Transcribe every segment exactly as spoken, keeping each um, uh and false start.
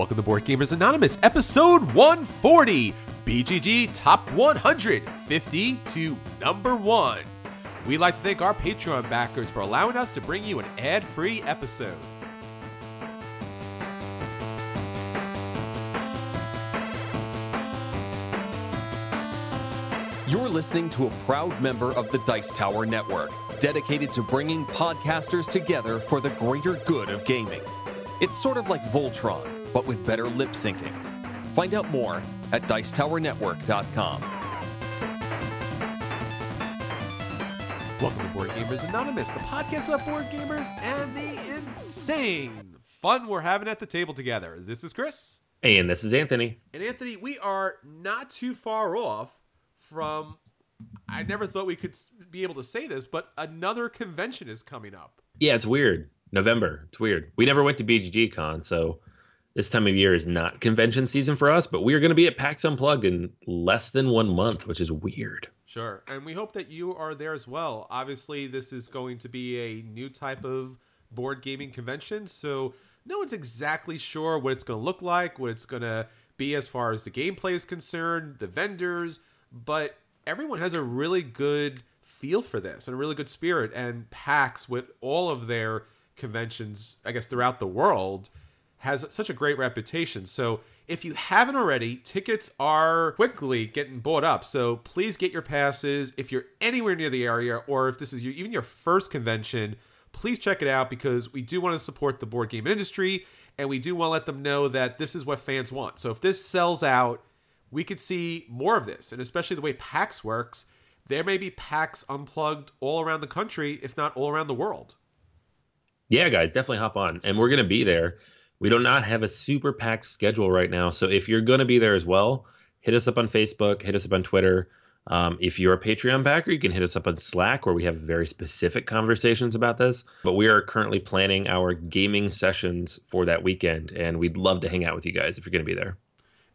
Welcome to Board Gamers Anonymous, episode one forty, B G G Top one hundred fifty to number one. We'd like to thank our Patreon backers for allowing us to bring you an ad-free episode. You're listening to a proud member of the Dice Tower Network, dedicated to bringing podcasters together for the greater good of gaming. It's sort of like Voltron, but with better lip syncing. Find out more at Dice Tower Network dot com. Welcome to Board Gamers Anonymous, the podcast about board gamers and the insane fun we're having at the table together. This is Chris. And this is Anthony. And Anthony, we are not too far off from, I never thought we could be able to say this, but another convention is coming up. Yeah, it's weird. November. It's weird. We never went to B G G Con, so this time of year is not convention season for us, but we are going to be at PAX Unplugged in less than one month, which is weird. Sure. And we hope that you are there as well. Obviously, this is going to be a new type of board gaming convention, so no one's exactly sure what it's going to look like, what it's going to be as far as the gameplay is concerned, the vendors, but everyone has a really good feel for this and a really good spirit. And PAX, with all of their conventions, I guess, throughout the world, has such a great reputation. So if you haven't already, tickets are quickly getting bought up. So please get your passes. If you're anywhere near the area, or if this is your, even your first convention, please check it out, because we do want to support the board game industry, and we do want to let them know that this is what fans want. So if this sells out, we could see more of this. And especially the way PAX works, there may be PAX Unplugged all around the country, if not all around the world. Yeah, guys, definitely hop on. And we're going to be there. We do not have a super packed schedule right now. So if you're going to be there as well, hit us up on Facebook, hit us up on Twitter. Um, if you're a Patreon backer, you can hit us up on Slack, where we have very specific conversations about this. But we are currently planning our gaming sessions for that weekend, and we'd love to hang out with you guys if you're going to be there.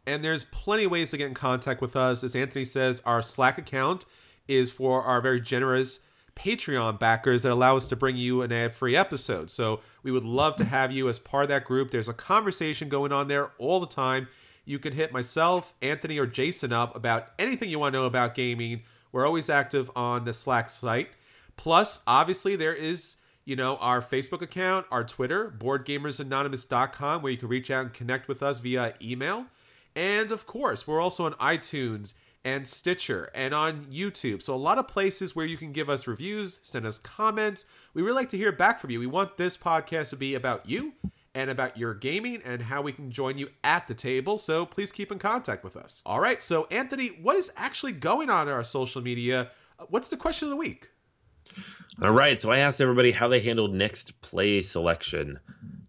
And there's plenty of ways to get in contact with us. As Anthony says, our Slack account is for our very generous Patreon backers that allow us to bring you an ad-free episode. So we would love to have you as part of that group. There's a conversation going on there all the time. You can hit myself, Anthony, or Jason up about anything you want to know about gaming. We're always active on the Slack site. Plus, obviously, there is, you know, our Facebook account, our Twitter, board gamers anonymous dot com, where you can reach out and connect with us via email. And, of course, we're also on iTunes and Stitcher and on YouTube. So a lot of places where you can give us reviews, send us comments. We really like to hear back from you. We want this podcast to be about you and about your gaming and how we can join you at the table. So please keep in contact with us. All right. So, Anthony, what is actually going on in our social media? What's the question of the week? All right. So I asked everybody how they handled next play selection.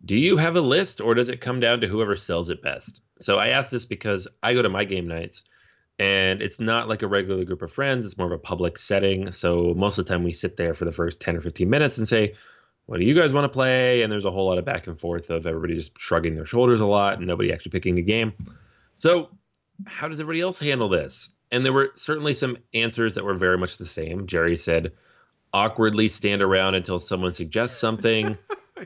Do you have a list, or does it come down to whoever sells it best? So I asked this because I go to my game nights, and it's not like a regular group of friends. It's more of a public setting. So most of the time we sit there for the first ten or fifteen minutes and say, what do you guys want to play? And there's a whole lot of back and forth of everybody just shrugging their shoulders a lot and nobody actually picking the game. So how does everybody else handle this? And there were certainly some answers that were very much the same. Jerry said, awkwardly stand around until someone suggests something.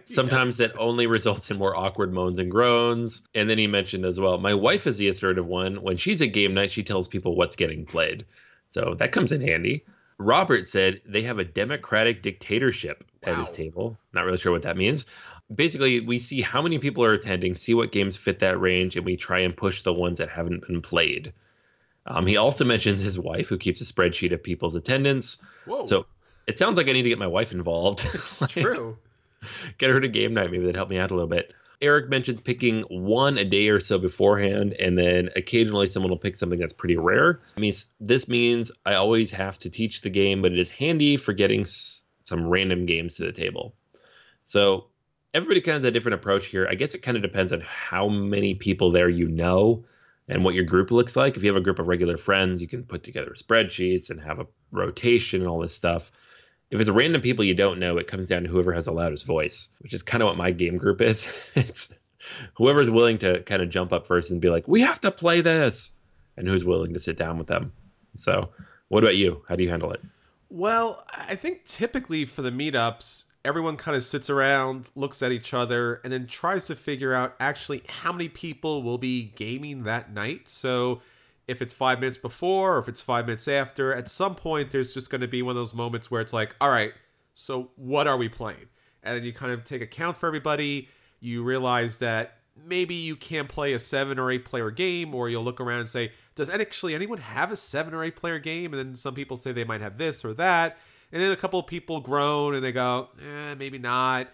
Sometimes yes. That only results in more awkward moans and groans. And then he mentioned as well, my wife is the assertive one. When she's at game night, she tells people what's getting played. So that comes in handy. Robert said they have a democratic dictatorship wow. at his table. Not really sure what that means. Basically, we see how many people are attending, see what games fit that range, and we try and push the ones that haven't been played. Um, he also mentions his wife, who keeps a spreadsheet of people's attendance. Whoa. So it sounds like I need to get my wife involved. It's like, true. Get her to game night. Maybe that'd help me out a little bit. Eric mentions picking one a day or so beforehand, and then occasionally someone will pick something that's pretty rare. I mean, this means I always have to teach the game, but it is handy for getting s- some random games to the table. So everybody kind of has a different approach here. I guess it kind of depends on how many people there you know and what your group looks like. If you have a group of regular friends, you can put together spreadsheets and have a rotation and all this stuff. If it's random people you don't know, it comes down to whoever has the loudest voice, which is kind of what my game group is. It's whoever's willing to kind of jump up first and be like, we have to play this, and who's willing to sit down with them. So what about you? How do you handle it? Well, I think typically for the meetups, everyone kind of sits around, looks at each other, and then tries to figure out actually how many people will be gaming that night. So if it's five minutes before or if it's five minutes after, at some point there's just going to be one of those moments where it's like, all right, so what are we playing? And then you kind of take account for everybody. You realize that maybe you can't play a seven or eight player game, or you'll look around and say, does actually anyone have a seven or eight player game? And then some people say they might have this or that. And then a couple of people groan and they go, eh, maybe not.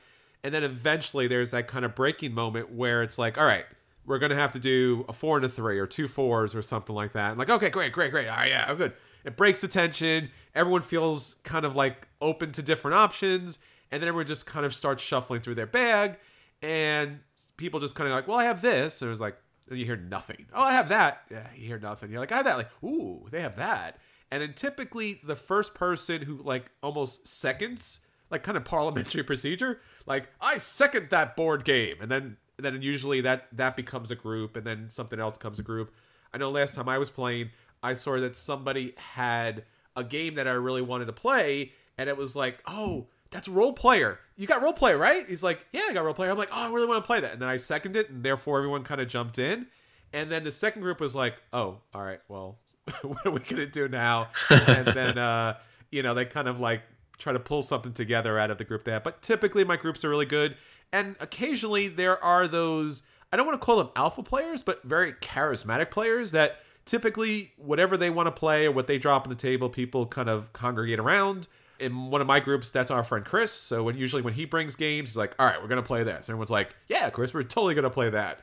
And then eventually there's that kind of breaking moment where it's like, all right, we're going to have to do a four and a three or two fours or something like that. And like, okay, great, great, great. All right, yeah, oh, good. It breaks the tension. Everyone feels kind of like open to different options. And then everyone just kind of starts shuffling through their bag. And people just kind of like, well, I have this. And it was like, and you hear nothing. Oh, I have that. Yeah, you hear nothing. You're like, I have that. Like, ooh, they have that. And then typically the first person who like almost seconds, like kind of parliamentary procedure, like I second that board game. And then then usually that, that becomes a group and then something else comes a group. I know last time I was playing, I saw that somebody had a game that I really wanted to play. And it was like, oh, that's role player. You got role player, right? He's like, yeah, I got role player. I'm like, oh, I really want to play that. And then I seconded it and therefore everyone kind of jumped in. And then the second group was like, oh, all right, well, what are we going to do now? And then, uh, you know, they kind of like try to pull something together out of the group they have. But typically my groups are really good. And occasionally there are those, I don't want to call them alpha players, but very charismatic players that typically whatever they want to play or what they drop on the table, people kind of congregate around. In one of my groups, that's our friend Chris. So when usually when he brings games, he's like, all right, we're going to play this. And everyone's like, yeah, Chris, we're totally going to play that.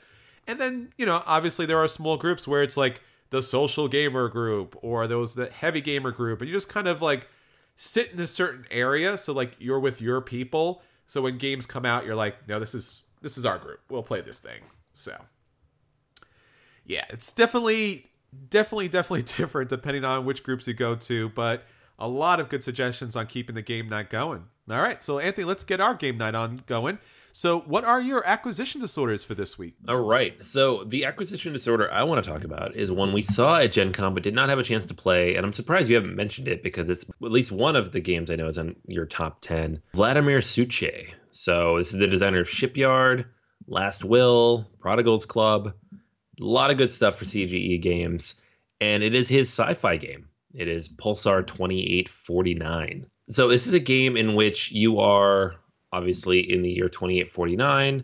And then, you know, obviously there are small groups where it's like the social gamer group or those the heavy gamer group. And you just kind of like sit in a certain area. So like you're with your people. So when games come out, you're like, no, this is this is our group. We'll play this thing. So, yeah, it's definitely, definitely, definitely different depending on which groups you go to. But a lot of good suggestions on keeping the game night going. All right. So, Anthony, let's get our game night on going. So what are your acquisition disorders for this week? All right. So the acquisition disorder I want to talk about is one we saw at Gen Con but did not have a chance to play. And I'm surprised you haven't mentioned it because it's at least one of the games I know is on your top ten. Vladimir Suchy. So this is the designer of Shipyard, Last Will, Prodigal's Club. A lot of good stuff for C G E games. And it is his sci-fi game. It is Pulsar twenty-eight forty-nine. So this is a game in which you are obviously in the year twenty-eight forty-nine,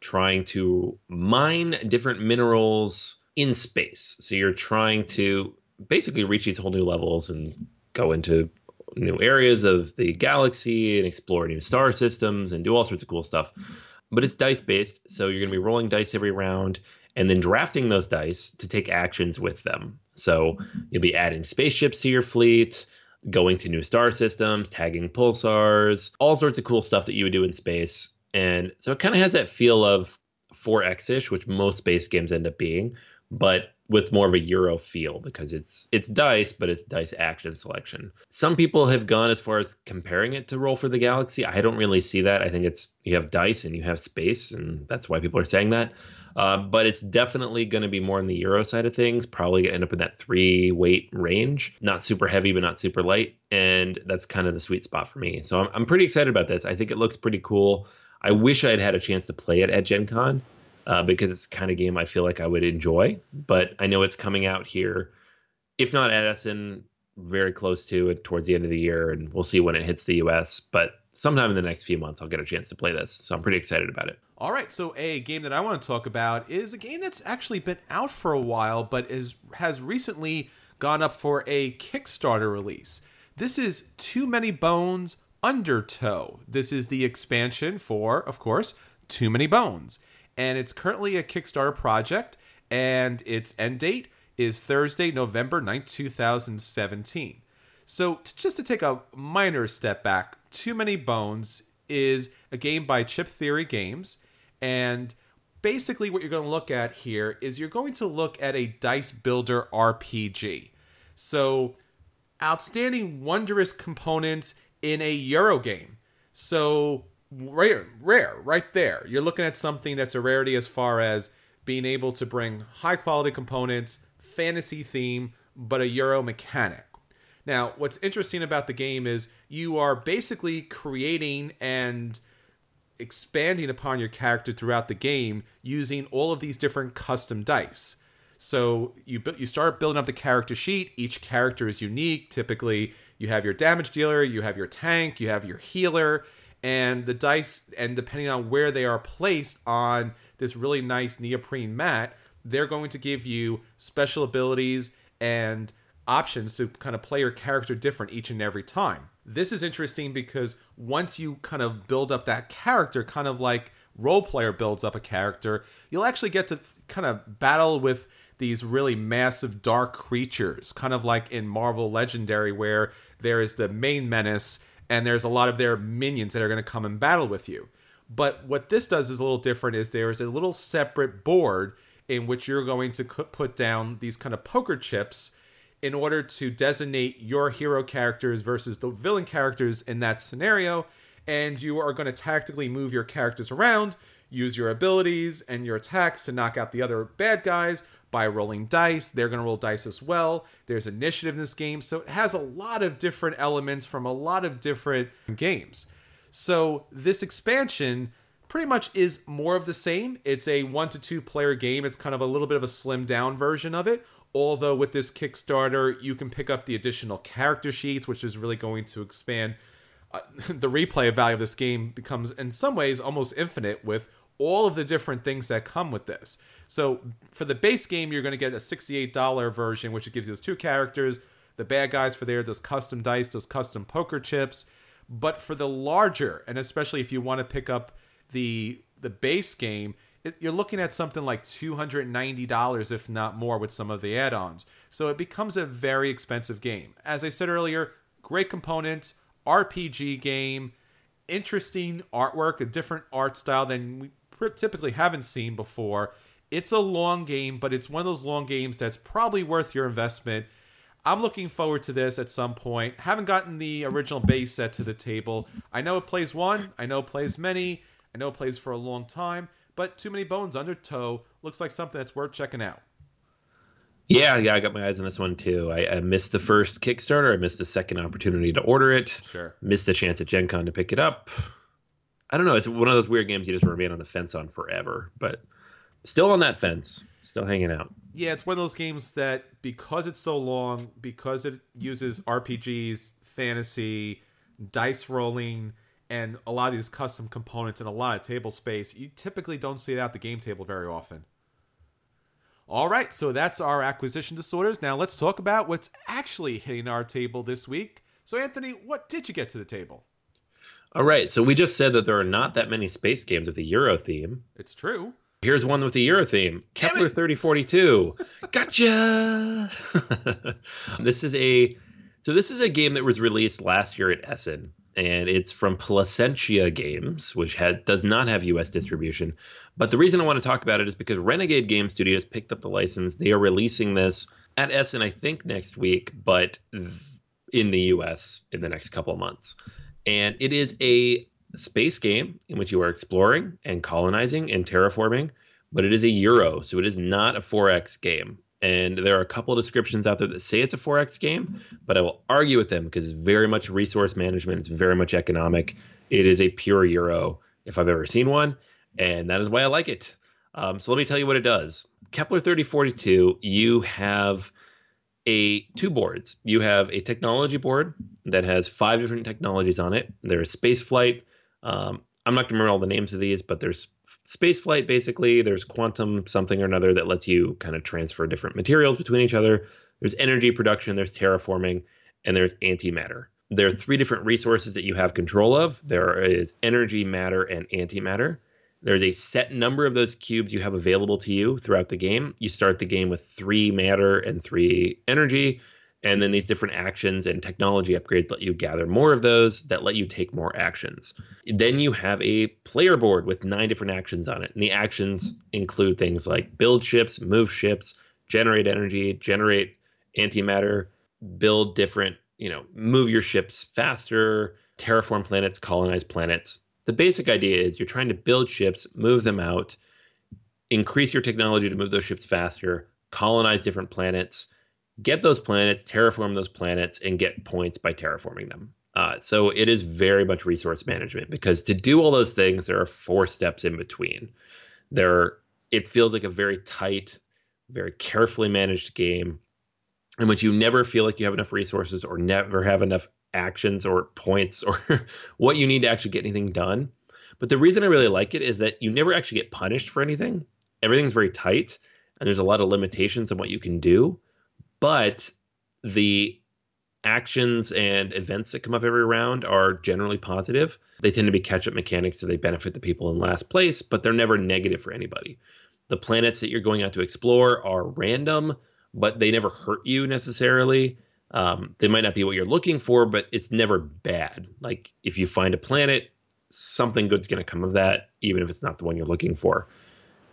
trying to mine different minerals in space. So you're trying to basically reach these whole new levels and go into new areas of the galaxy and explore new star systems and do all sorts of cool stuff. But it's dice-based, so you're going to be rolling dice every round and then drafting those dice to take actions with them. So you'll be adding spaceships to your fleet, going to new star systems, tagging pulsars, all sorts of cool stuff that you would do in space. And so it kind of has that feel of four X-ish, which most space games end up being, but with more of a Euro feel because it's it's dice, but it's dice action selection. Some people have gone as far as comparing it to Roll for the Galaxy. I don't really see that. I think it's you have dice and you have space, and that's why people are saying that. Uh, but it's definitely going to be more on the Euro side of things, probably going to end up in that three weight range. Not super heavy, but not super light. And that's kind of the sweet spot for me. So I'm, I'm pretty excited about this. I think it looks pretty cool. I wish I had had a chance to play it at Gen Con uh, because it's the kind of game I feel like I would enjoy. But I know it's coming out here, if not at Essen, very close to it towards the end of the year. And we'll see when it hits the U S. But sometime in the next few months, I'll get a chance to play this. So I'm pretty excited about it. All right. So a game that I want to talk about is a game that's actually been out for a while, but is has recently gone up for a Kickstarter release. This is Too Many Bones Undertow. This is the expansion for, of course, Too Many Bones. And it's currently a Kickstarter project. And its end date is Thursday, November ninth, two thousand seventeen. So t- just to take a minor step back, Too Many Bones is a game by Chip Theory Games. And basically what you're going to look at here is you're going to look at a dice builder R P G. So outstanding, wondrous components in a Euro game. So rare, rare right there. You're looking at something that's a rarity as far as being able to bring high quality components, fantasy theme, but a Euro mechanic. Now, what's interesting about the game is you are basically creating and expanding upon your character throughout the game using all of these different custom dice. So you you start building up the character sheet. Each character is unique. Typically, you have your damage dealer, you have your tank, you have your healer, and the dice, and depending on where they are placed on this really nice neoprene mat, they're going to give you special abilities and options to kind of play your character different each and every time. This is interesting because once you kind of build up that character, kind of like role player builds up a character, you'll actually get to kind of battle with these really massive dark creatures, kind of like in Marvel Legendary, where there is the main menace and there's a lot of their minions that are going to come and battle with you. But what this does is a little different, is there is a little separate board in which you're going to put down these kind of poker chips in order to designate your hero characters versus the villain characters in that scenario. And you are going to tactically move your characters around, use your abilities and your attacks to knock out the other bad guys by rolling dice. They're going to roll dice as well. There's initiative in this game. So it has a lot of different elements from a lot of different games. So this expansion pretty much is more of the same. It's a one to two player game. It's kind of a little bit of a slimmed down version of it. Although with this Kickstarter, you can pick up the additional character sheets, which is really going to expand uh, the replay value of this game. Becomes in some ways almost infinite with all of the different things that come with this. So for the base game, you're going to get a sixty-eight dollars version, which gives you those two characters, the bad guys for there, those custom dice, those custom poker chips. But for the larger, and especially if you want to pick up the the base game, it, you're looking at something like two hundred ninety dollars, if not more, with some of the add-ons. So it becomes a very expensive game. As I said earlier, great components, R P G game, interesting artwork, a different art style than we typically haven't seen before. It's a long game, but it's one of those long games that's probably worth your investment. I'm looking forward to this at some point. Haven't gotten the original base set to the table. I know it plays one. I know it plays many. I know it plays for a long time, but Too Many Bones Undertow looks like something that's worth checking out. Yeah, yeah, I got my eyes on this one too. I, I missed the first Kickstarter. I missed the second opportunity to order it. Sure. Missed the chance at Gen Con to pick it up. I don't know. It's one of those weird games you just remain on the fence on forever, but still on that fence, still hanging out. Yeah, it's one of those games that because it's so long, because it uses R P Gs, fantasy, dice rolling, and a lot of these custom components and a lot of table space, you typically don't see it at the game table very often. All right, so that's our acquisition disorders. Now let's talk about what's actually hitting our table this week. So Anthony, what did you get to the table? All right, so we just said that there are not that many space games with a Euro theme. It's true. Here's one with a Euro theme. Damn, Kepler thirty forty-two. Gotcha! This is a... So this is a game that was released last year at Essen, and it's from Placentia Games, which had, does not have U S distribution. But the reason I want to talk about it is because Renegade Game Studios picked up the license. They are releasing this at Essen, I think, next week, but in the U S in the next couple of months. And it is a space game in which you are exploring and colonizing and terraforming, but it is a Euro, so it is not a four X game. And there are a couple of descriptions out there that say it's a four X game, but I will argue with them because it's very much resource management. It's very much economic. It is a pure Euro, if I've ever seen one, and that is why I like it. Um, so let me tell you what it does. Kepler thirty forty-two, you have a two boards. You have a technology board that has five different technologies on it. There is space flight. Um, I'm not going to remember all the names of these, but there's spaceflight, basically. There's quantum something or another that lets you kind of transfer different materials between each other. There's energy production, there's terraforming, and there's antimatter. There are three different resources that you have control of. There is energy, matter, and antimatter. There's a set number of those cubes you have available to you throughout the game. You start the game with three matter and three energy, and then these different actions and technology upgrades let you gather more of those that let you take more actions. Then you have a player board with nine different actions on it. And the actions include things like build ships, move ships, generate energy, generate antimatter, build different, you know, move your ships faster, terraform planets, colonize planets. The basic idea is you're trying to build ships, move them out, increase your technology to move those ships faster, colonize different planets, get those planets, terraform those planets, and get points by terraforming them. Uh, so it is very much resource management, because to do all those things, there are four steps in between. There, it feels like a very tight, very carefully managed game in which you never feel like you have enough resources or never have enough actions or points or what you need to actually get anything done. But the reason I really like it is that you never actually get punished for anything. Everything's very tight, and there's a lot of limitations on what you can do. But the actions and events that come up every round are generally positive. They tend to be catch-up mechanics, so they benefit the people in last place, but they're never negative for anybody. The planets that you're going out to explore are random, but they never hurt you necessarily. Um, they might not be what you're looking for, but it's never bad. Like, if you find a planet, something good's going to come of that, even if it's not the one you're looking for.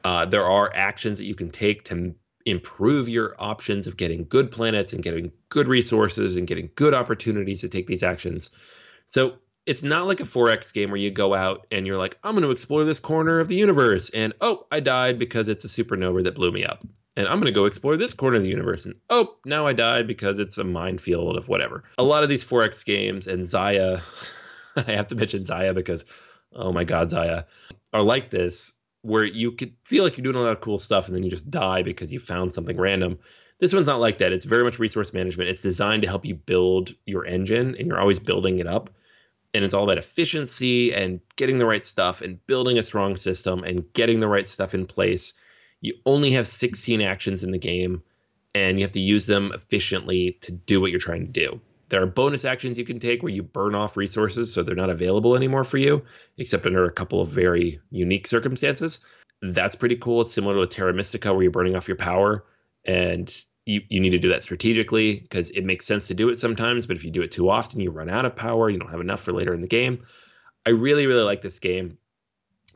Uh, there are actions that you can take to improve your options of getting good planets and getting good resources and getting good opportunities to take these actions. So it's not like a four X game where you go out and you're like, I'm going to explore this corner of the universe. And, oh, I died because it's a supernova that blew me up. And I'm going to go explore this corner of the universe. And, oh, now I died because it's a minefield of whatever. A lot of these four X games, and Xia, I have to mention Xia because, oh my God, Xia, are like this, where you could feel like you're doing a lot of cool stuff and then you just die because you found something random. This one's not like that. It's very much resource management. It's designed to help you build your engine, and you're always building it up. And it's all about efficiency and getting the right stuff and building a strong system and getting the right stuff in place. You only have sixteen actions in the game, and you have to use them efficiently to do what you're trying to do. There are bonus actions you can take where you burn off resources so they're not available anymore for you, except under a couple of very unique circumstances. That's pretty cool. It's similar to Terra Mystica, where you're burning off your power, and you, you need to do that strategically because it makes sense to do it sometimes, but if you do it too often, you run out of power. You don't have enough for later in the game. I really, really like this game.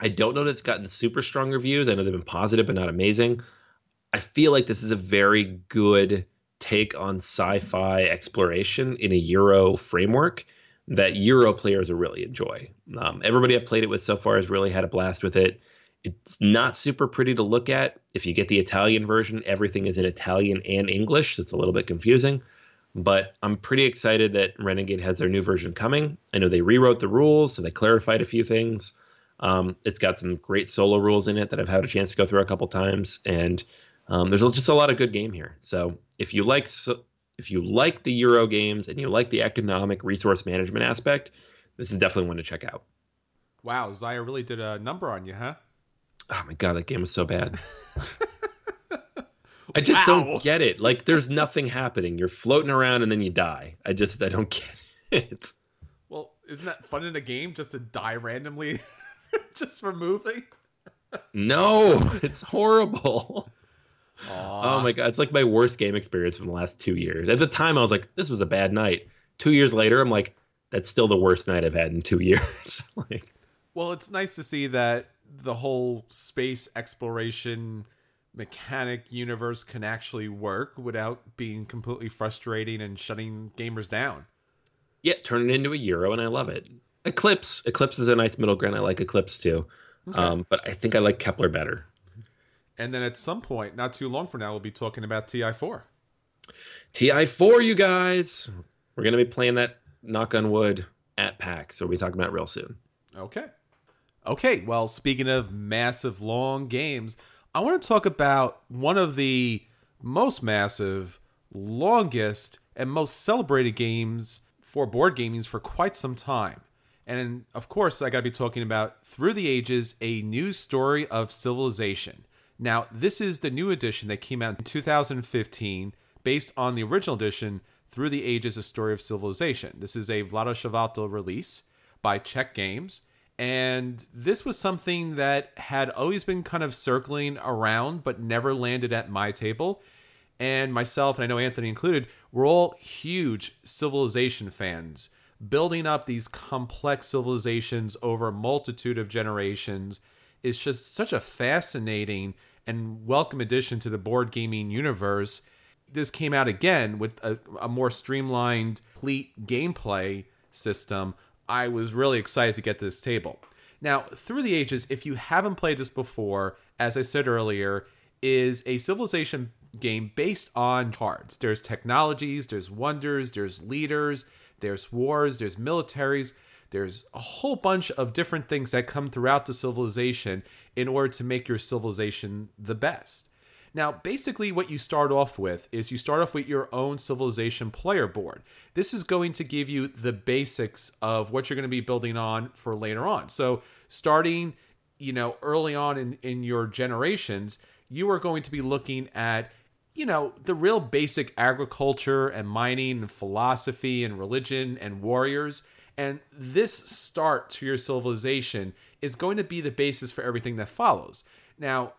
I don't know that it's gotten super strong reviews. I know they've been positive, but not amazing. I feel like this is a very good take on sci-fi exploration in a Euro framework that Euro players will really enjoy. Um, everybody I've played it with so far has really had a blast with it. It's not super pretty to look at. If you get the Italian version, everything is in Italian and English. So it's a little bit confusing, but I'm pretty excited that Renegade has their new version coming. I know they rewrote the rules, so they clarified a few things. Um, it's got some great solo rules in it that I've had a chance to go through a couple times, and um, there's just a lot of good game here. So if you like so, if you like the Euro games and you like the economic resource management aspect, this is definitely one to check out. Wow, Xia really did a number on you, huh? Oh my God, that game was so bad. I just wow. don't get it. Like, there's nothing happening. You're floating around and then you die. I just, I don't get it. Well, isn't that fun in a game, just to die randomly? Just for moving? No, it's horrible. Aww. Oh my God, it's like my worst game experience from the last two years. At the time, I was like, this was a bad night. Two years later, I'm like, that's still the worst night I've had in two years. Like, well, it's nice to see that the whole space exploration mechanic universe can actually work without being completely frustrating and shutting gamers down. Yeah, turn it into a Euro, and I love it. Eclipse. Eclipse is a nice middle ground. I like Eclipse too. Okay. Um, but I think I like Kepler better. And then at some point, not too long from now, we'll be talking about T I four. T I four, you guys. We're going to be playing that, knock on wood, at PAX. So we'll be talking about it real soon. Okay. Okay. Well, speaking of massive long games, I want to talk about one of the most massive, longest, and most celebrated games for board gaming for quite some time. And, of course, I got to be talking about Through the Ages, A New Story of Civilization. Now, this is the new edition that came out in two thousand fifteen, based on the original edition, Through the Ages, A Story of Civilization. This is a Vlaada Chvátil release by Czech Games. And this was something that had always been kind of circling around, but never landed at my table. And myself, and I know Anthony included, we're all huge Civilization fans, building up these complex civilizations over a multitude of generations is just such a fascinating and welcome addition to the board gaming universe. This came out again with a, a more streamlined, complete gameplay system. I was really excited to get to this table. Now, Through the Ages, if you haven't played this before, as I said earlier, is a civilization game based on cards. There's technologies, there's wonders, there's leaders, there's wars, there's militaries. There's a whole bunch of different things that come throughout the civilization in order to make your civilization the best. Now, basically what you start off with is you start off with your own civilization player board. This is going to give you the basics of what you're going to be building on for later on. So starting, you know, early on in, in your generations, you are going to be looking at, you know, the real basic agriculture and mining and philosophy and religion and warriors. And this start to your civilization is going to be the basis for everything that follows. Now,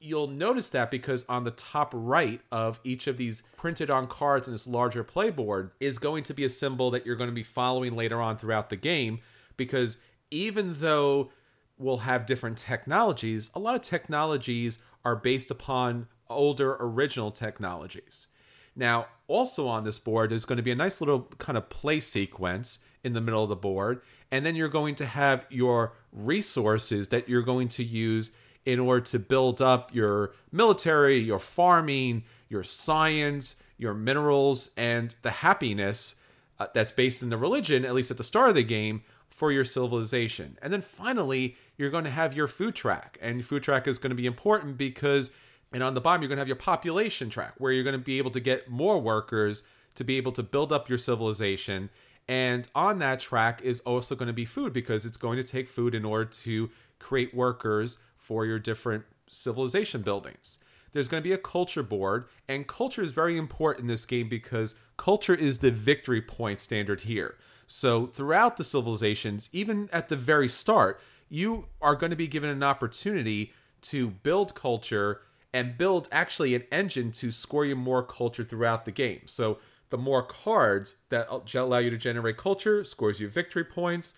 you'll notice that because on the top right of each of these printed on cards in this larger play board is going to be a symbol that you're going to be following later on throughout the game, because even though we'll have different technologies, a lot of technologies are based upon older original technologies. Now, also on this board, there's going to be a nice little kind of play sequence in the middle of the board, and then you're going to have your resources that you're going to use in order to build up your military, your farming, your science, your minerals, and the happiness uh, that's based in the religion, at least at the start of the game, for your civilization. And then finally, you're going to have your food track. And food track is going to be important because, and on the bottom, you're going to have your population track, where you're going to be able to get more workers to be able to build up your civilization. And on that track is also going to be food, because it's going to take food in order to create workers for your different civilization buildings. There's going to be a culture board, and culture is very important in this game because culture is the victory point standard here. So throughout the civilizations, even at the very start, you are going to be given an opportunity to build culture and build actually an engine to score you more culture throughout the game. So the more cards that allow you to generate culture scores you victory points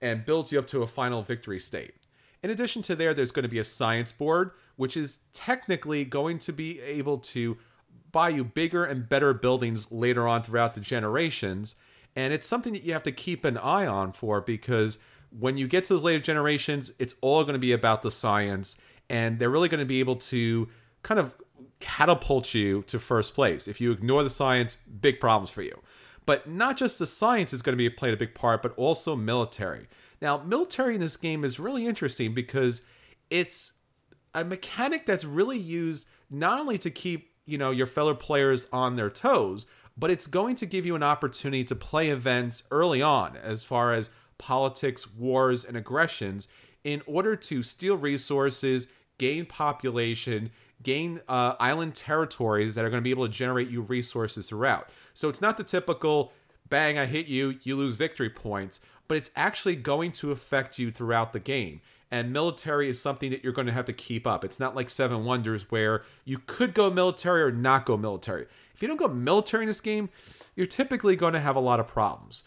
and builds you up to a final victory state. In addition to there, there's going to be a science board, which is technically going to be able to buy you bigger and better buildings later on throughout the generations. And it's something that you have to keep an eye on for, because when you get to those later generations, it's all going to be about the science. And they're really going to be able to kind of catapult you to first place. If you ignore the science, big problems for you. But not just the science is going to be played a big part, but also military. Now, military in this game is really interesting because it's a mechanic that's really used not only to keep, you know, your fellow players on their toes, but it's going to give you an opportunity to play events early on as far as politics, wars, and aggressions in order to steal resources, gain population, gain uh, island territories that are going to be able to generate you resources throughout. So it's not the typical, bang, I hit you, you lose victory points, but it's actually going to affect you throughout the game. And military is something that you're going to have to keep up. It's not like Seven Wonders where you could go military or not go military. If you don't go military in this game, you're typically going to have a lot of problems.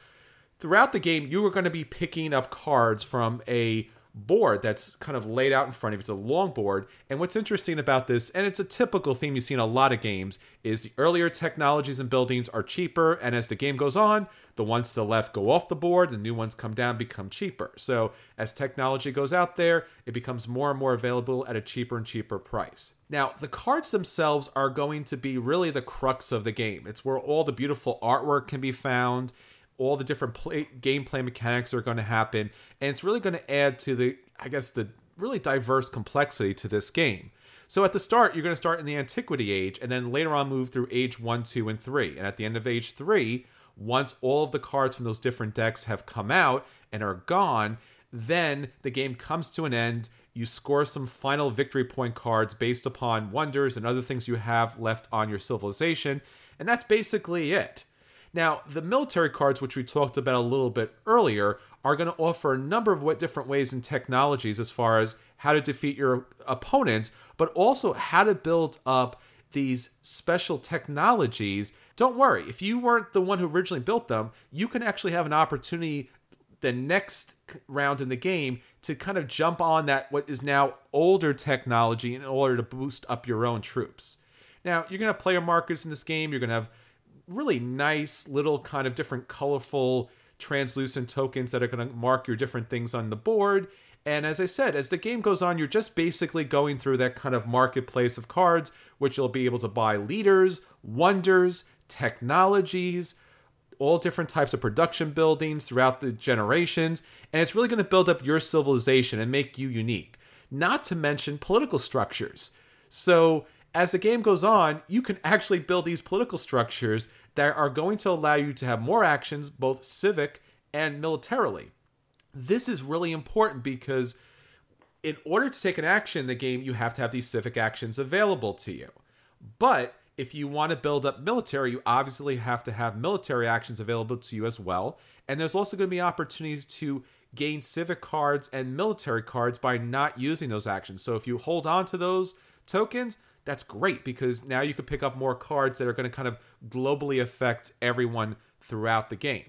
Throughout the game, you are going to be picking up cards from a board that's kind of laid out in front of you. It's a long board. And what's interesting about this, and it's a typical theme you see in a lot of games, is the earlier technologies and buildings are cheaper. And as the game goes on, the ones to the left go off the board, the new ones come down, become cheaper. So as technology goes out there, it becomes more and more available at a cheaper and cheaper price. Now, the cards themselves are going to be really the crux of the game. It's where all the beautiful artwork can be found. All the different play, gameplay mechanics are going to happen, and it's really going to add to the, I guess, the really diverse complexity to this game. So at the start, you're going to start in the Antiquity Age, and then later on move through Age one, two, and three. And at the end of Age three, once all of the cards from those different decks have come out and are gone, then the game comes to an end. You score some final victory point cards based upon wonders and other things you have left on your civilization, and that's basically it. Now, the military cards, which we talked about a little bit earlier, are going to offer a number of what different ways and technologies as far as how to defeat your opponents, but also how to build up these special technologies. Don't worry, if you weren't the one who originally built them, you can actually have an opportunity the next round in the game to kind of jump on that what is now older technology in order to boost up your own troops. Now, you're going to have player markers in this game. You're going to have really nice little kind of different colorful translucent tokens that are going to mark your different things on the board. And as I said, as the game goes on, you're just basically going through that kind of marketplace of cards, which you'll be able to buy leaders, wonders, technologies, all different types of production buildings throughout the generations. And it's really going to build up your civilization and make you unique. Not to mention political structures. So as the game goes on, you can actually build these political structures that are going to allow you to have more actions, both civic and militarily. This is really important because in order to take an action in the game, you have to have these civic actions available to you. But if you want to build up military, you obviously have to have military actions available to you as well. And there's also going to be opportunities to gain civic cards and military cards by not using those actions. So if you hold on to those tokens, that's great because now you can pick up more cards that are going to kind of globally affect everyone throughout the game.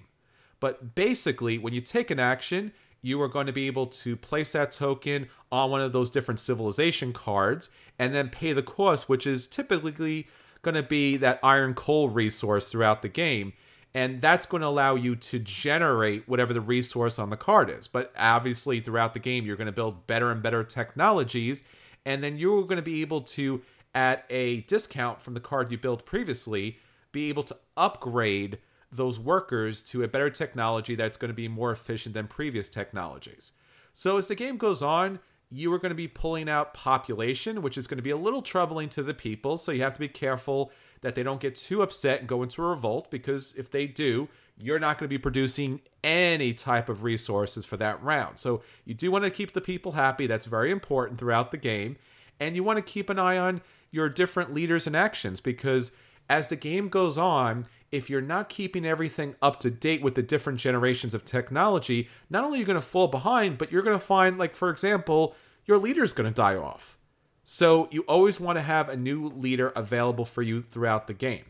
But basically, when you take an action, you are going to be able to place that token on one of those different civilization cards and then pay the cost, which is typically going to be that iron coal resource throughout the game. And that's going to allow you to generate whatever the resource on the card is. But obviously, throughout the game, you're going to build better and better technologies. And then you're going to be able to, at a discount from the card you built previously, be able to upgrade those workers to a better technology that's going to be more efficient than previous technologies. So as the game goes on, you are going to be pulling out population, which is going to be a little troubling to the people. So you have to be careful that they don't get too upset and go into a revolt, because if they do, you're not going to be producing any type of resources for that round. So you do want to keep the people happy. That's very important throughout the game. And you want to keep an eye on your different leaders and actions, because as the game goes on, if you're not keeping everything up to date with the different generations of technology, not only are you going to fall behind, but you're going to find, like, for example, your leader is going to die off. So you always want to have a new leader available for you throughout the game.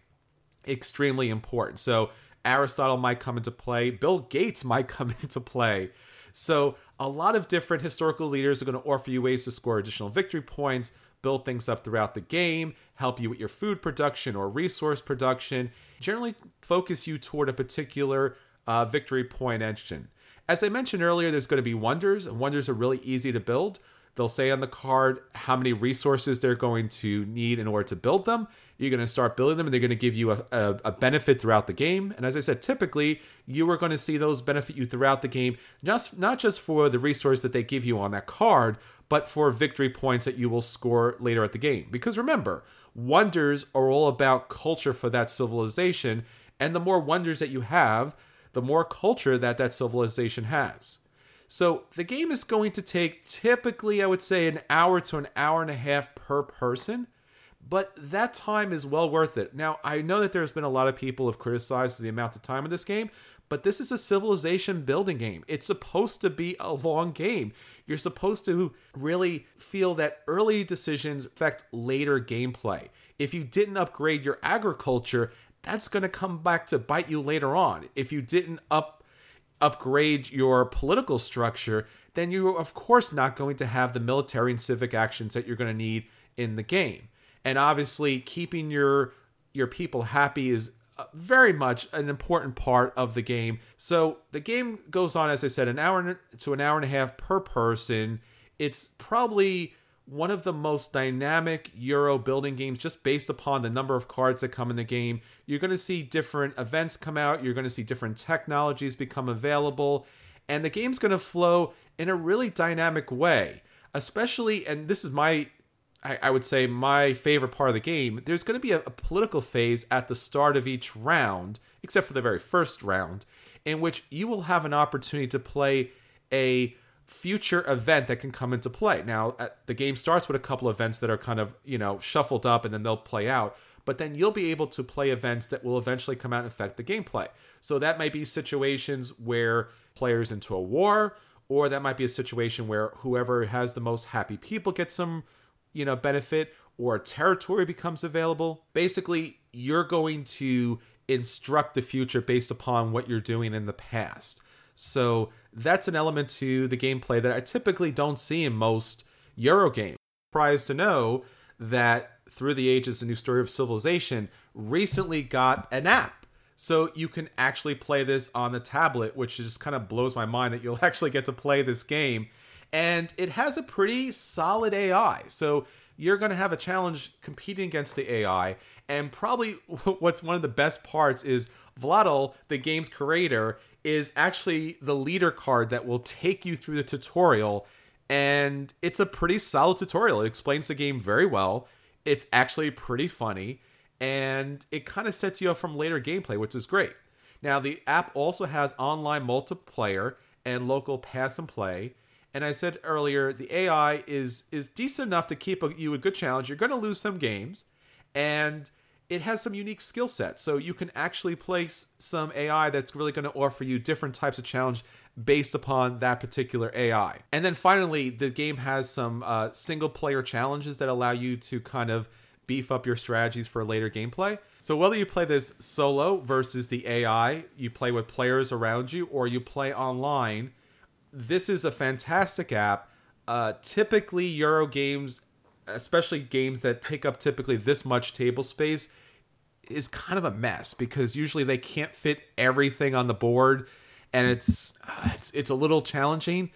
Extremely important. So Aristotle might come into play. Bill Gates might come into play. So a lot of different historical leaders are going to offer you ways to score additional victory points, build things up throughout the game, help you with your food production or resource production, generally focus you toward a particular uh, victory point engine. As I mentioned earlier, there's going to be wonders, and wonders are really easy to build. They'll say on the card how many resources they're going to need in order to build them. You're going to start building them, and they're going to give you a, a, a benefit throughout the game. And as I said, typically, you are going to see those benefit you throughout the game, just not just for the resource that they give you on that card, but for victory points that you will score later at the game. Because remember, wonders are all about culture for that civilization, and the more wonders that you have, the more culture that that civilization has. So the game is going to take typically, I would say, an hour to an hour and a half per person, but that time is well worth it. Now, I know that there's been a lot of people who have criticized the amount of time of this game, but this is a civilization building game. It's supposed to be a long game. You're supposed to really feel that early decisions affect later gameplay. If you didn't upgrade your agriculture, that's going to come back to bite you later on. If you didn't up, upgrade your political structure, then you're of course not going to have the military and civic actions that you're going to need in the game. And obviously, keeping your, your people happy is very much an important part of the game. So the game goes on, as I said, an hour to an hour and a half per person. It's probably one of the most dynamic Euro building games just based upon the number of cards that come in the game. You're going to see different events come out. You're going to see different technologies become available. And the game's going to flow in a really dynamic way, especially, and this is my I would say my favorite part of the game, there's going to be a, a political phase at the start of each round, except for the very first round, in which you will have an opportunity to play a future event that can come into play. Now, at, the game starts with a couple of events that are kind of, you know, shuffled up and then they'll play out, but then you'll be able to play events that will eventually come out and affect the gameplay. So that might be situations where players into a war, or that might be a situation where whoever has the most happy people gets some, you know, benefit, or territory becomes available. Basically, you're going to instruct the future based upon what you're doing in the past. So that's an element to the gameplay that I typically don't see in most Euro games. Surprised to know that Through the Ages, A New Story of Civilization recently got an app. So you can actually play this on the tablet, which just kind of blows my mind that you'll actually get to play this game. and it has a pretty solid A I. So you're going to have a challenge competing against the A I. And probably what's one of the best parts is Vlaada, the game's creator, is actually the leader card that will take you through the tutorial. And it's a pretty solid tutorial. It explains the game very well. It's actually pretty funny. And it kind of sets you up from later gameplay, which is great. Now, the app also has online multiplayer and local pass and play. And I said earlier, the A I is is decent enough to keep a, you a good challenge. You're going to lose some games, and it has some unique skill sets. So you can actually place some A I that's really going to offer you different types of challenge based upon that particular A I. And then finally, the game has some uh, single-player challenges that allow you to kind of beef up your strategies for later gameplay. So whether you play this solo versus the A I, you play with players around you, or you play online, this is a fantastic app. Uh, typically, Euro games, especially games that take up typically this much table space, is kind of a mess because usually they can't fit everything on the board, and it's it's it's a little challenging.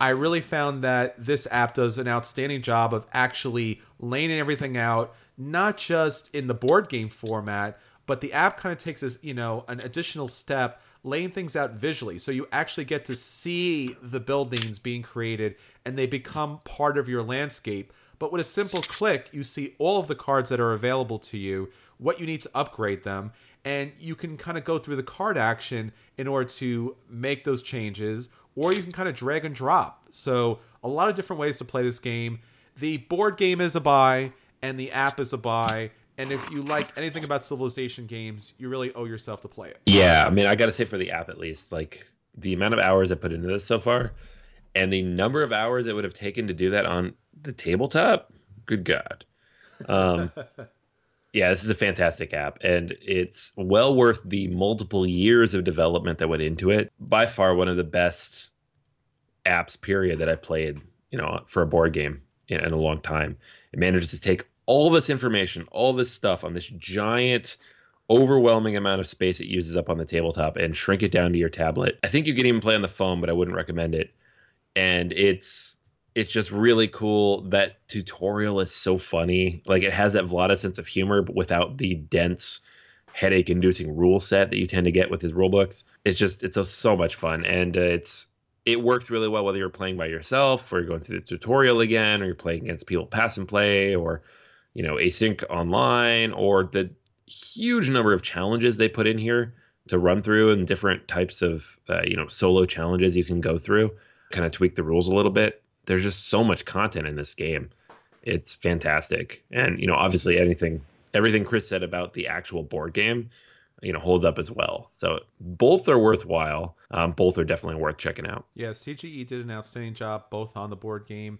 I really found that this app does an outstanding job of actually laying everything out, not just in the board game format, but the app kind of takes us, you know, an additional step, laying things out visually. So you actually get to see the buildings being created and they become part of your landscape. But with a simple click, you see all of the cards that are available to you, what you need to upgrade them, and you can kind of go through the card action in order to make those changes, or you can kind of drag and drop. So a lot of different ways to play this game. The board game is a buy and the app is a buy. And if you like anything about Civilization games, you really owe yourself to play it. Yeah, I mean, I got to say for the app at least, like the amount of hours I put into this so far and the number of hours it would have taken to do that on the tabletop, good God. Um, yeah, this is a fantastic app, and it's well worth the multiple years of development that went into it. By far one of the best apps, period, that I've played, you know, for a board game in, in a long time. It manages to take all this information, all this stuff on this giant, overwhelming amount of space it uses up on the tabletop and shrink it down to your tablet. I think you can even play on the phone, but I wouldn't recommend it. And it's it's just really cool. That tutorial is so funny. Like, it has that Vlaada sense of humor, but without the dense, headache-inducing rule set that you tend to get with his rule books. It's just it's so, so much fun, and uh, it's it works really well whether you're playing by yourself or you're going through the tutorial again, or you're playing against people pass and play, or you know, async online, or the huge number of challenges they put in here to run through and different types of, uh, you know, solo challenges you can go through, kind of tweak the rules a little bit. There's just so much content in this game. It's fantastic. And, you know, obviously anything, everything Chris said about the actual board game, you know, holds up as well. So both are worthwhile. Um, both are definitely worth checking out. Yeah, C G E did an outstanding job both on the board game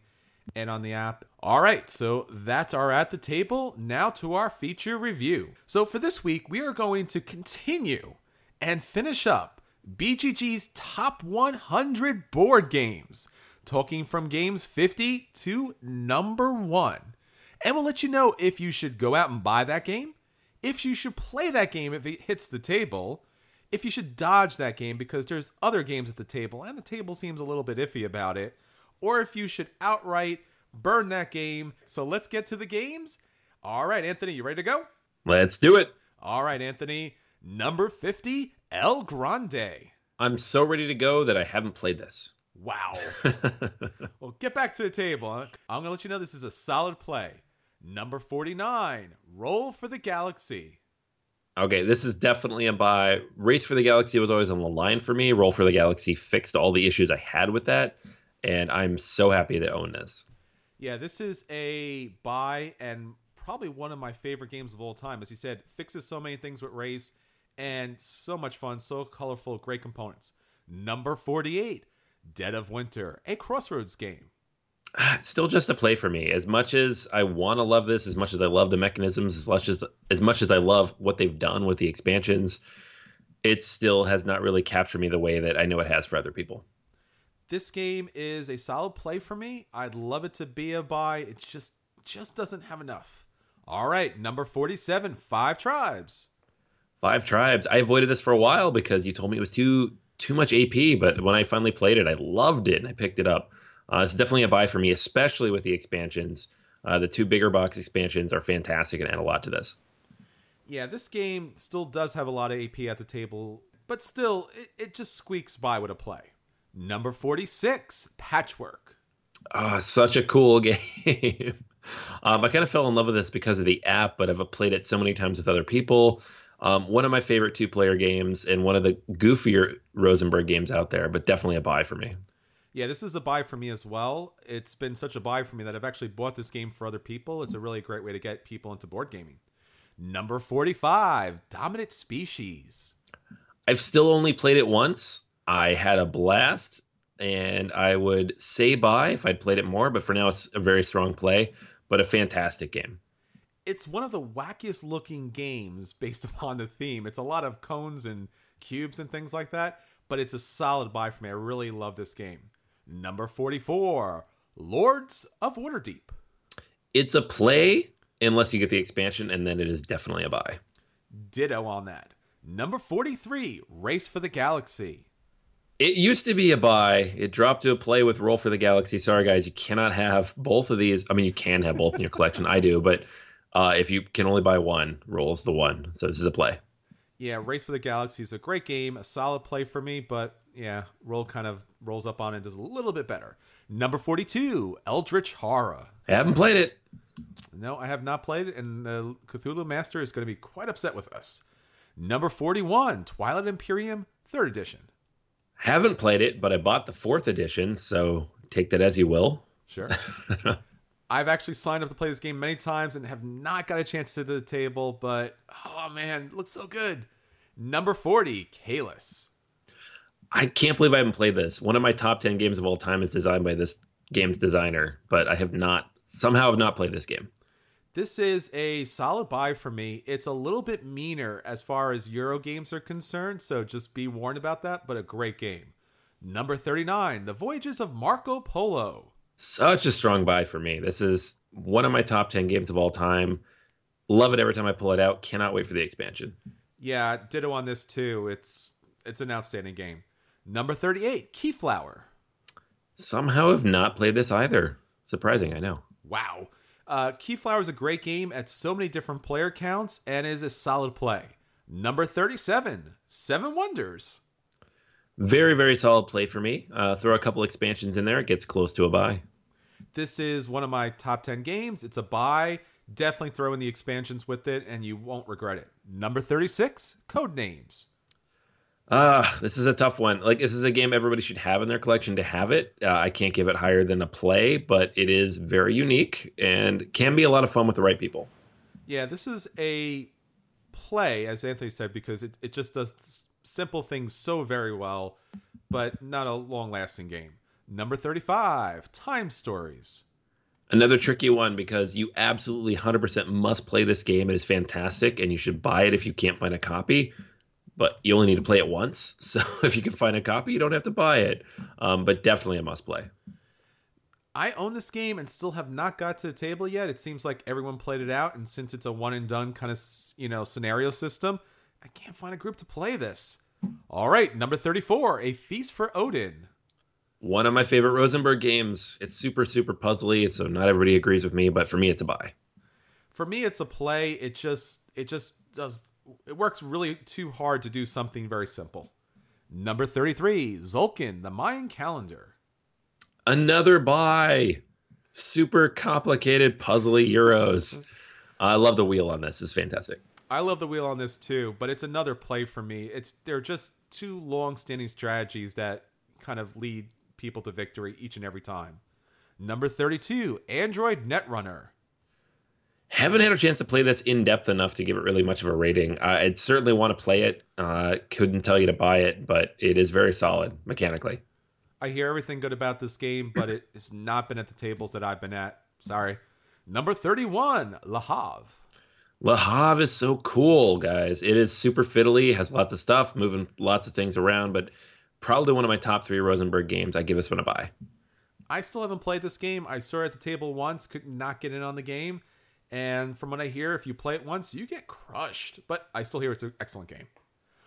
and on the app. All right, so that's our At the Table. Now to our feature review. So for this week, we are going to continue and finish up B G G's top one hundred board games, talking from games fifty to number one. And we'll let you know if you should go out and buy that game, if you should play that game if it hits the table, if you should dodge that game because there's other games at the table and the table seems a little bit iffy about it, or if you should outright burn that game. So let's get to the games. All right, Anthony, you ready to go? Let's do it. All right, Anthony. Number fifty, El Grande. I'm so ready to go that I haven't played this. Wow. Well, get back to the table. I'm going to let you know this is a solid play. Number forty-nine, Roll for the Galaxy. Okay, this is definitely a buy. Race for the Galaxy was always on the line for me. Roll for the Galaxy fixed all the issues I had with that. And I'm so happy they own this. Yeah, this is a buy and probably one of my favorite games of all time. As you said, fixes so many things with Race and so much fun, so colorful, great components. Number forty-eight, Dead of Winter, a Crossroads game. It's still just a play for me. As much as I want to love this, as much as I love the mechanisms, as much as, as much as I love what they've done with the expansions, it still has not really captured me the way that I know it has for other people. This game is a solid play for me. I'd love it to be a buy. It just just doesn't have enough. All right, number forty-seven, Five Tribes. Five Tribes. I avoided this for a while because you told me it was too too much A P, but when I finally played it, I loved it and I picked it up. Uh, it's definitely a buy for me, especially with the expansions. Uh, the two bigger box expansions are fantastic and add a lot to this. Yeah, this game still does have a lot of A P at the table, but still, it, it just squeaks by with a play. Number forty-six, Patchwork. Oh, such a cool game. um, I kind of fell in love with this because of the app, but I've played it so many times with other people. Um, one of my favorite two-player games and one of the goofier Rosenberg games out there, but definitely a buy for me. Yeah, this is a buy for me as well. It's been such a buy for me that I've actually bought this game for other people. It's a really great way to get people into board gaming. Number forty-five, Dominant Species. I've still only played it once. I had a blast, and I would say buy if I'd played it more, but for now it's a very strong play, but a fantastic game. It's one of the wackiest looking games based upon the theme. It's a lot of cones and cubes and things like that, but it's a solid buy for me. I really love this game. Number forty-four, Lords of Waterdeep. It's a play unless you get the expansion, and then it is definitely a buy. Ditto on that. Number forty-three, Race for the Galaxy. It used to be a buy. It dropped to a play with Roll for the Galaxy. Sorry, guys, you cannot have both of these. I mean, you can have both in your collection. I do, but Uh, if you can only buy one, Roll's the one. So this is a play. Yeah, Race for the Galaxy is a great game, a solid play for me, but yeah, Roll kind of rolls up on it and does a little bit better. Number forty-two, Eldritch Horror. I haven't played it. No, I have not played it, and the Cthulhu Master is going to be quite upset with us. Number forty-one, Twilight Imperium, third edition. Haven't played it, but I bought the fourth edition, so take that as you will. Sure. I've actually signed up to play this game many times and have not got a chance to sit at the table, but oh man, it looks so good. Number forty, Kalos. I can't believe I haven't played this. One of my top ten games of all time is designed by this game's designer, but I have not, somehow have not played this game. This is a solid buy for me. It's a little bit meaner as far as Euro games are concerned, so just be warned about that, but a great game. Number thirty-nine, The Voyages of Marco Polo. Such a strong buy for me. This is one of my top ten games of all time. Love it every time I pull it out. Cannot wait for the expansion. Yeah, ditto on this too. It's it's an outstanding game. Number thirty-eight, Keyflower. Somehow have not played this either. Surprising, I know. Wow. Uh, Keyflower is a great game at so many different player counts and is a solid play. Number thirty-seven, Seven Wonders. Very, very solid play for me. Uh, throw a couple expansions in there. It gets close to a buy. This is one of my top ten games. It's a buy. Definitely throw in the expansions with it, and you won't regret it. Number thirty-six, Codenames. Uh, this is a tough one. Like, this is a game everybody should have in their collection to have it. Uh, I can't give it higher than a play, but it is very unique and can be a lot of fun with the right people. Yeah, this is a play, as Anthony said, because it, it just does Th- simple things so very well, but not a long-lasting game. Number thirty-five, Time Stories. Another tricky one because you absolutely one hundred percent must play this game. It is fantastic, and you should buy it if you can't find a copy, but you only need to play it once. So if you can find a copy, you don't have to buy it, um, but definitely a must-play. I own this game and still have not got to the table yet. It seems like everyone played it out, and since it's a one-and-done kind of, you know, scenario system, I can't find a group to play this. All right, number thirty-four, A Feast for Odin. One of my favorite Rosenberg games. It's super, super puzzly, so not everybody agrees with me, but for me, it's a buy. For me, it's a play. It just, it just does, it works really too hard to do something very simple. Number thirty-three, Zulkin, The Mayan Calendar. Another buy. Super complicated, puzzly Euros. I love the wheel on this. It's fantastic. I love the wheel on this too, but it's another play for me. It's they're just two long-standing strategies that kind of lead people to victory each and every time. Number thirty-two, Android Netrunner. Haven't had a chance to play this in depth enough to give it really much of a rating. Uh, I'd certainly want to play it. Uh, couldn't tell you to buy it, but it is very solid mechanically. I hear everything good about this game, but it has not been at the tables that I've been at. Sorry. Number thirty-one, Le Havre. Le Havre is so cool, guys. It is super fiddly, has lots of stuff, moving lots of things around, but probably one of my top three Rosenberg games. I give this one a buy. I still haven't played this game. I saw it at the table once, could not get in on the game. And from what I hear, if you play it once, you get crushed. But I still hear it's an excellent game.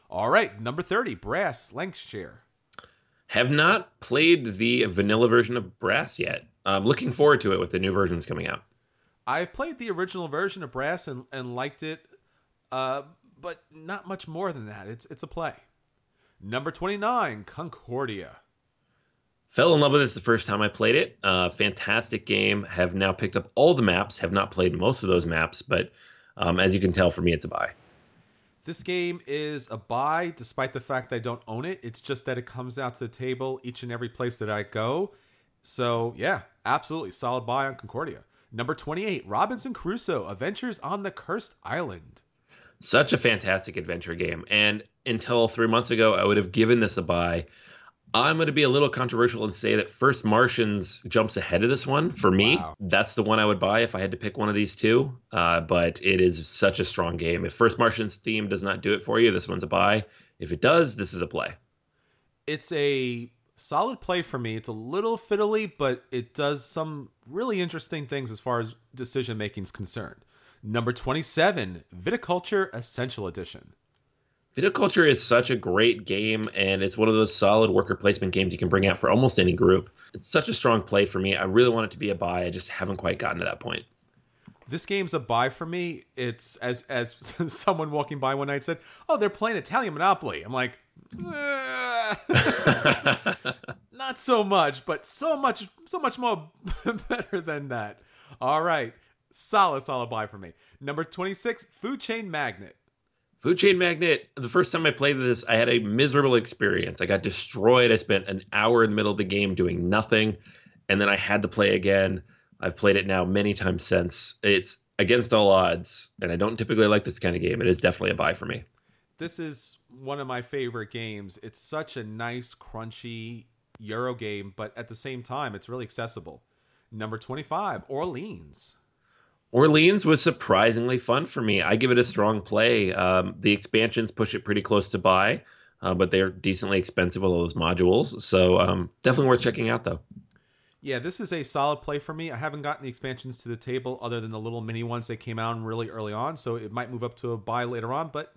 All right, number thirty, Brass Lancashire. Have not played the vanilla version of Brass yet. I'm looking forward to it with the new versions coming out. I've played the original version of Brass and, and liked it, uh, but not much more than that. It's it's a play. Number twenty-nine, Concordia. Fell in love with this the first time I played it. Uh, fantastic game. Have now picked up all the maps. Have not played most of those maps, but um, as you can tell, for me, it's a buy. This game is a buy, despite the fact that I don't own it. It's just that it comes out to the table each and every place that I go. So, yeah, absolutely. Solid buy on Concordia. Number twenty-eight, Robinson Crusoe, Adventures on the Cursed Island. Such a fantastic adventure game. And until three months ago, I would have given this a buy. I'm going to be a little controversial and say that First Martians jumps ahead of this one. For me, wow. That's the one I would buy if I had to pick one of these two. Uh, but it is such a strong game. If First Martians theme does not do it for you, this one's a buy. If it does, this is a play. It's a solid play for me. It's a little fiddly, but it does some really interesting things as far as decision making is concerned. Number twenty-seven, Viticulture Essential Edition. Viticulture is such a great game, and it's one of those solid worker placement games you can bring out for almost any group. It's such a strong play for me. I really want it to be a buy. I just haven't quite gotten to that point. This game's a buy for me. It's as as someone walking by one night said, oh, they're playing Italian Monopoly. I'm like, eh. Not so much, but so much, so much more better than that. All right. Solid, solid buy for me. Number twenty-six, Food Chain Magnet. Food Chain Magnet, the first time I played this, I had a miserable experience. I got destroyed. I spent an hour in the middle of the game doing nothing, and then I had to play again. I've played it now many times since. It's against all odds, and I don't typically like this kind of game. It is definitely a buy for me. This is one of my favorite games. It's such a nice, crunchy Euro game, but at the same time, it's really accessible. Number twenty-five, Orleans. Orleans was surprisingly fun for me. I give it a strong play. Um, the expansions push it pretty close to buy, uh, but they're decently expensive with all those modules. So um, definitely worth checking out, though. Yeah, this is a solid play for me. I haven't gotten the expansions to the table other than the little mini ones that came out really early on, so it might move up to a buy later on. But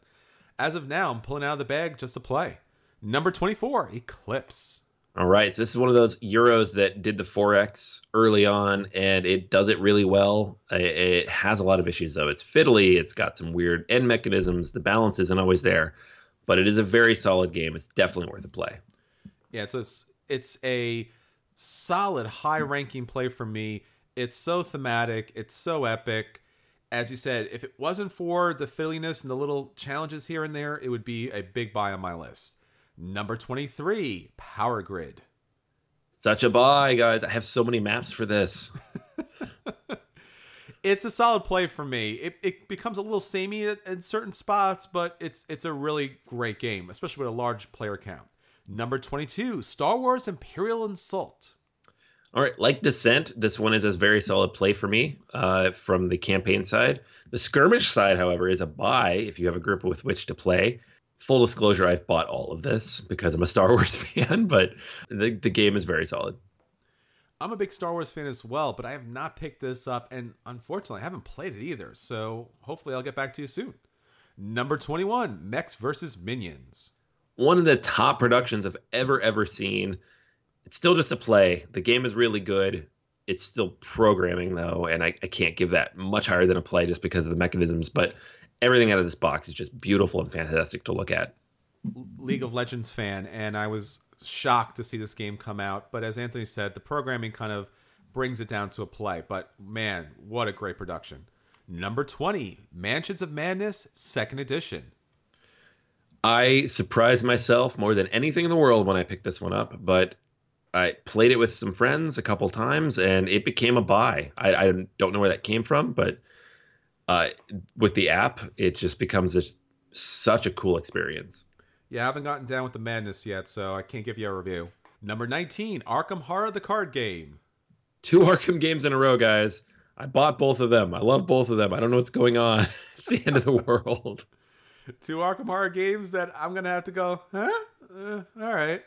as of now, I'm pulling out of the bag just to play. Number twenty-four, Eclipse. All right, so this is one of those Euros that did the four X early on, and it does it really well. It has a lot of issues, though. It's fiddly. It's got some weird end mechanisms. The balance isn't always there, but it is a very solid game. It's definitely worth a play. Yeah, it's a, it's a solid, high-ranking play for me. It's so thematic. It's so epic. As you said, if it wasn't for the fiddliness and the little challenges here and there, it would be a big buy on my list. Number twenty-three, Power Grid. Such a buy, guys. I have so many maps for this. It's a solid play for me. It it becomes a little samey at, at certain spots, but it's it's a really great game, especially with a large player count. Number twenty-two, Star Wars Imperial Assault. All right, like Descent, this one is a very solid play for me uh, from the campaign side. The skirmish side, however, is a buy if you have a group with which to play. Full disclosure, I've bought all of this because I'm a Star Wars fan, but the, the game is very solid. I'm a big Star Wars fan as well, but I have not picked this up, and unfortunately, I haven't played it either, so hopefully I'll get back to you soon. Number twenty-one, Mechs versus. Minions. One of the top productions I've ever, ever seen. It's still just a play. The game is really good. It's still programming, though, and I, I can't give that much higher than a play just because of the mechanisms, but everything out of this box is just beautiful and fantastic to look at. League of Legends fan, and I was shocked to see this game come out. But as Anthony said, the programming kind of brings it down to a play. But, man, what a great production. Number twenty, Mansions of Madness, second edition. I surprised myself more than anything in the world when I picked this one up. But I played it with some friends a couple times, and it became a buy. I, I don't know where that came from, but Uh, with the app, it just becomes this, such a cool experience. Yeah, I haven't gotten down with the madness yet, so I can't give you a review. Number nineteen, Arkham Horror, the card game. Two Arkham games in a row, guys. I bought both of them. I love both of them. I don't know what's going on. It's the end of the world. Two Arkham Horror games that I'm going to have to go, huh? Uh, all right.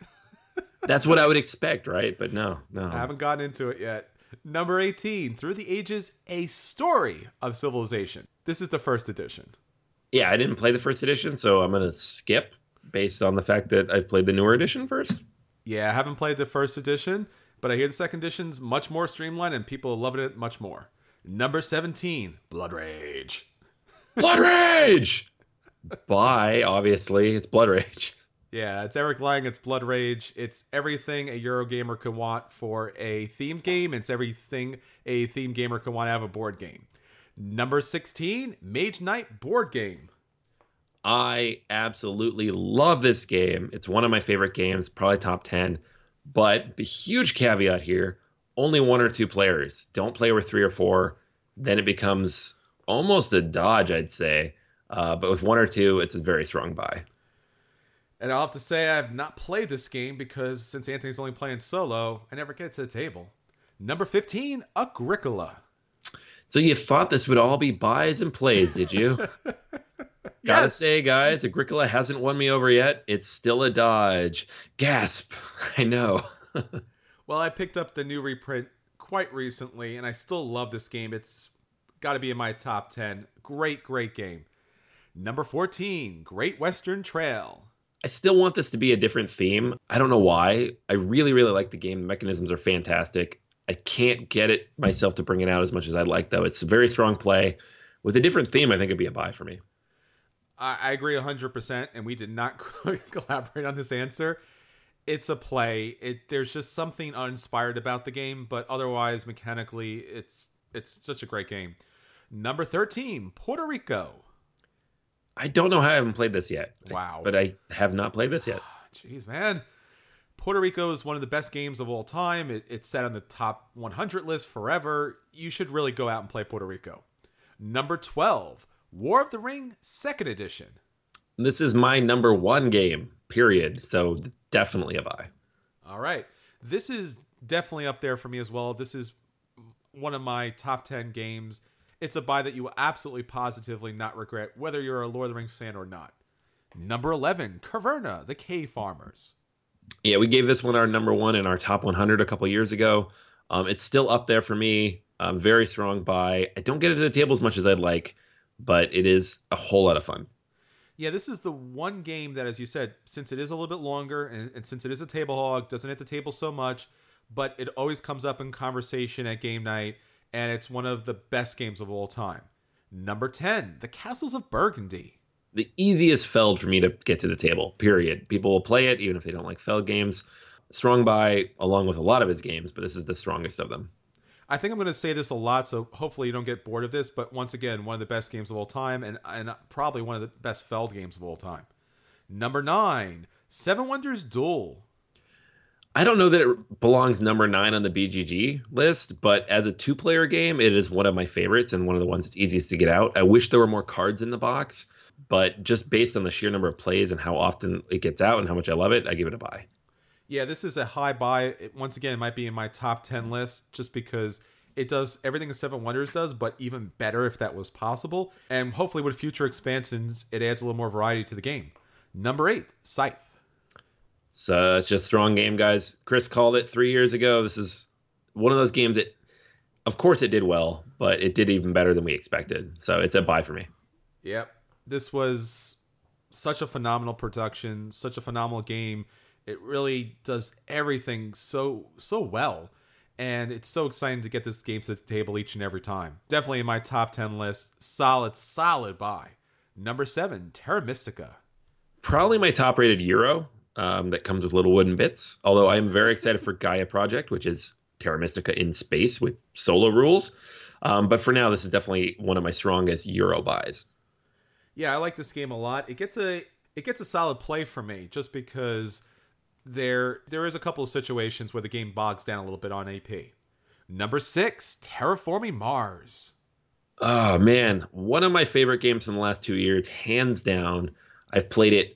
That's what I would expect, right? But no, no. I haven't gotten into it yet. Number eighteen, Through the Ages, A Story of Civilization. This is the first edition. Yeah, I didn't play the first edition, so I'm going to skip based on the fact that I've played the newer edition first. Yeah, I haven't played the first edition, but I hear the second edition's much more streamlined and people loving it much more. Number seventeen, Blood Rage. Blood Rage! Bye, obviously. It's Blood Rage. Yeah, it's Eric Lang. It's Blood Rage. It's everything a Eurogamer could want for a themed game. It's everything a themed gamer could want to have a board game. Number sixteen, Mage Knight Board Game. I absolutely love this game. It's one of my favorite games, probably top ten. But a huge caveat here, only one or two players. Don't play with three or four. Then it becomes almost a dodge, I'd say. Uh, but with one or two, it's a very strong buy. And I'll have to say I have not played this game because since Anthony's only playing solo, I never get to the table. Number fifteen, Agricola. So you thought this would all be buys and plays, did you? Yes. Gotta say, guys, Agricola hasn't won me over yet. It's still a dodge. Gasp. I know. Well, I picked up the new reprint quite recently, and I still love this game. It's got to be in my top ten. Great, great game. Number fourteen, Great Western Trail. I still want this to be a different theme. I don't know why. I really, really like the game. The mechanisms are fantastic. I can't get it myself to bring it out as much as I'd like, though. It's a very strong play. With a different theme, I think it'd be a buy for me. I agree one hundred percent, and we did not collaborate on this answer. It's a play. It There's just something uninspired about the game, but otherwise, mechanically, it's it's such a great game. Number thirteen, Puerto Rico. I don't know how I haven't played this yet. Wow. But I have not played this yet. Jeez, man. Puerto Rico is one of the best games of all time. It, it's set on the top one hundred list forever. You should really go out and play Puerto Rico. Number twelve, War of the Ring, second edition. This is my number one game, period. So definitely a buy. All right. This is definitely up there for me as well. This is one of my top ten games. It's a buy that you will absolutely positively not regret, whether you're a Lord of the Rings fan or not. Number eleven, Caverna, the Cave Farmers. Yeah, we gave this one our number one in our top one hundred a couple years ago. Um, it's still up there for me. Um, very strong buy. I don't get it to the table as much as I'd like, but it is a whole lot of fun. Yeah, this is the one game that, as you said, since it is a little bit longer and, and since it is a table hog, doesn't hit the table so much, but it always comes up in conversation at game night. And it's one of the best games of all time. Number ten, The Castles of Burgundy. The easiest Feld for me to get to the table, period. People will play it, even if they don't like Feld games. Strong buy, along with a lot of his games, but this is the strongest of them. I think I'm going to say this a lot, so hopefully you don't get bored of this. But once again, one of the best games of all time, and, and probably one of the best Feld games of all time. Number nine, Seven Wonders Duel. I don't know that it belongs number nine on the B G G list, but as a two-player game, it is one of my favorites and one of the ones that's easiest to get out. I wish there were more cards in the box, but just based on the sheer number of plays and how often it gets out and how much I love it, I give it a buy. Yeah, this is a high buy. It, once again, it might be in my top ten list just because it does everything that Seven Wonders does, but even better if that was possible. And hopefully with future expansions, it adds a little more variety to the game. Number eight, Scythe. Such a strong game, guys. Chris called it three years ago. This is one of those games that, of course, it did well, but it did even better than we expected. So it's a buy for me. Yep. This was such a phenomenal production, such a phenomenal game. It really does everything so, so well. And it's so exciting to get this game to the table each and every time. Definitely in my top ten list. Solid, solid buy. Number seven, Terra Mystica. Probably my top-rated Euro. Um, that comes with little wooden bits. Although I am very excited for Gaia Project, which is Terra Mystica in space with solo rules. Um, but for now, this is definitely one of my strongest Euro buys. Yeah, I like this game a lot. It gets a it gets a solid play for me just because there there is a couple of situations where the game bogs down a little bit on A P. Number six, Terraforming Mars. Oh man, one of my favorite games in the last two years, hands down. I've played it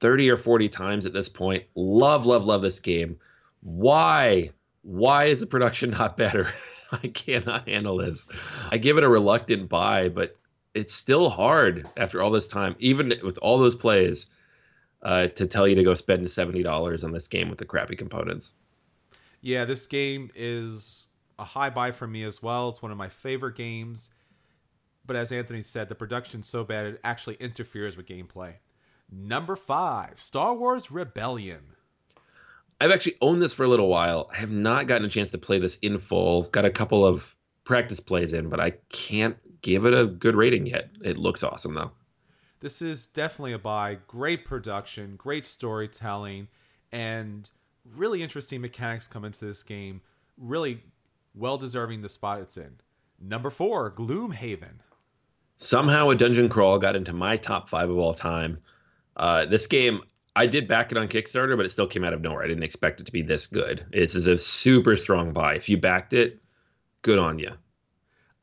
thirty or forty times at this point. Love, love, love this game. Why? Why is the production not better? I cannot handle this. I give it a reluctant buy, but it's still hard after all this time, even with all those plays, uh, to tell you to go spend seventy dollars on this game with the crappy components. Yeah, this game is a high buy for me as well. It's one of my favorite games. But as Anthony said, the production's so bad, it actually interferes with gameplay. Number five, Star Wars Rebellion. I've actually owned this for a little while. I have not gotten a chance to play this in full. Got a couple of practice plays in, but I can't give it a good rating yet. It looks awesome, though. This is definitely a buy. Great production, great storytelling, and really interesting mechanics come into this game. Really well-deserving the spot it's in. Number four, Gloomhaven. Somehow a dungeon crawl got into my top five of all time. Uh, this game, I did back it on Kickstarter, but it still came out of nowhere. I didn't expect it to be this good. This is a super strong buy. If you backed it, good on you.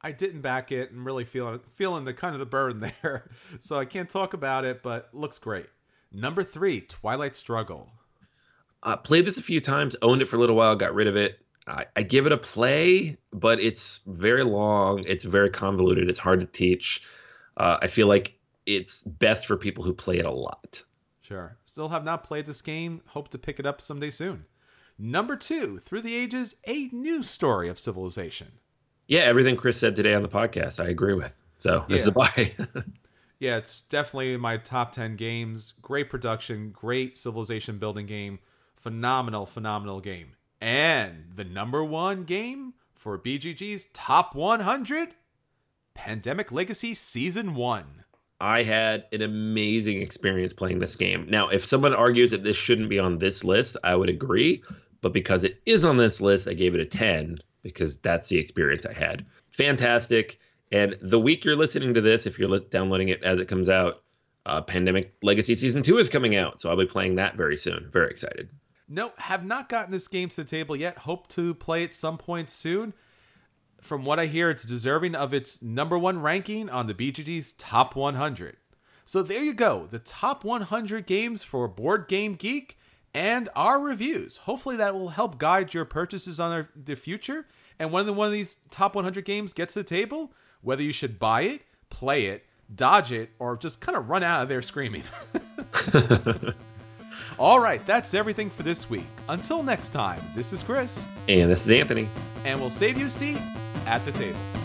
I didn't back it and really feeling feeling the kind of the burden there. So I can't talk about it, but looks great. Number three, Twilight Struggle. Uh, played this a few times, owned it for a little while, got rid of it. I, I give it a play, but it's very long. It's very convoluted. It's hard to teach. Uh, I feel like it's best for people who play it a lot. Sure. Still have not played this game. Hope to pick it up someday soon. Number two, Through the Ages, A New Story of Civilization. Yeah, everything Chris said today on the podcast, I agree with. So this yeah. is a buy. Yeah, it's definitely in my top ten games. Great production, great civilization building game. Phenomenal, phenomenal game. And the number one game for B G G's Top one hundred, Pandemic Legacy Season one. I had an amazing experience playing this game. Now, if someone argues that this shouldn't be on this list, I would agree. But because it is on this list, I gave it a ten because that's the experience I had. Fantastic. And the week you're listening to this, if you're downloading it as it comes out, uh, Pandemic Legacy Season two is coming out. So I'll be playing that very soon. Very excited. No, have not gotten this game to the table yet. Hope to play it some point soon. From what I hear, it's deserving of its number one ranking on the B G G's Top one hundred. So there you go, the Top one hundred games for Board Game Geek and our reviews. Hopefully that will help guide your purchases on our, the future. And when one of these Top one hundred games gets to the table, whether you should buy it, play it, dodge it, or just kind of run out of there screaming. All right, that's everything for this week. Until next time, this is Chris. And this is Anthony. And we'll save you a seat at the table.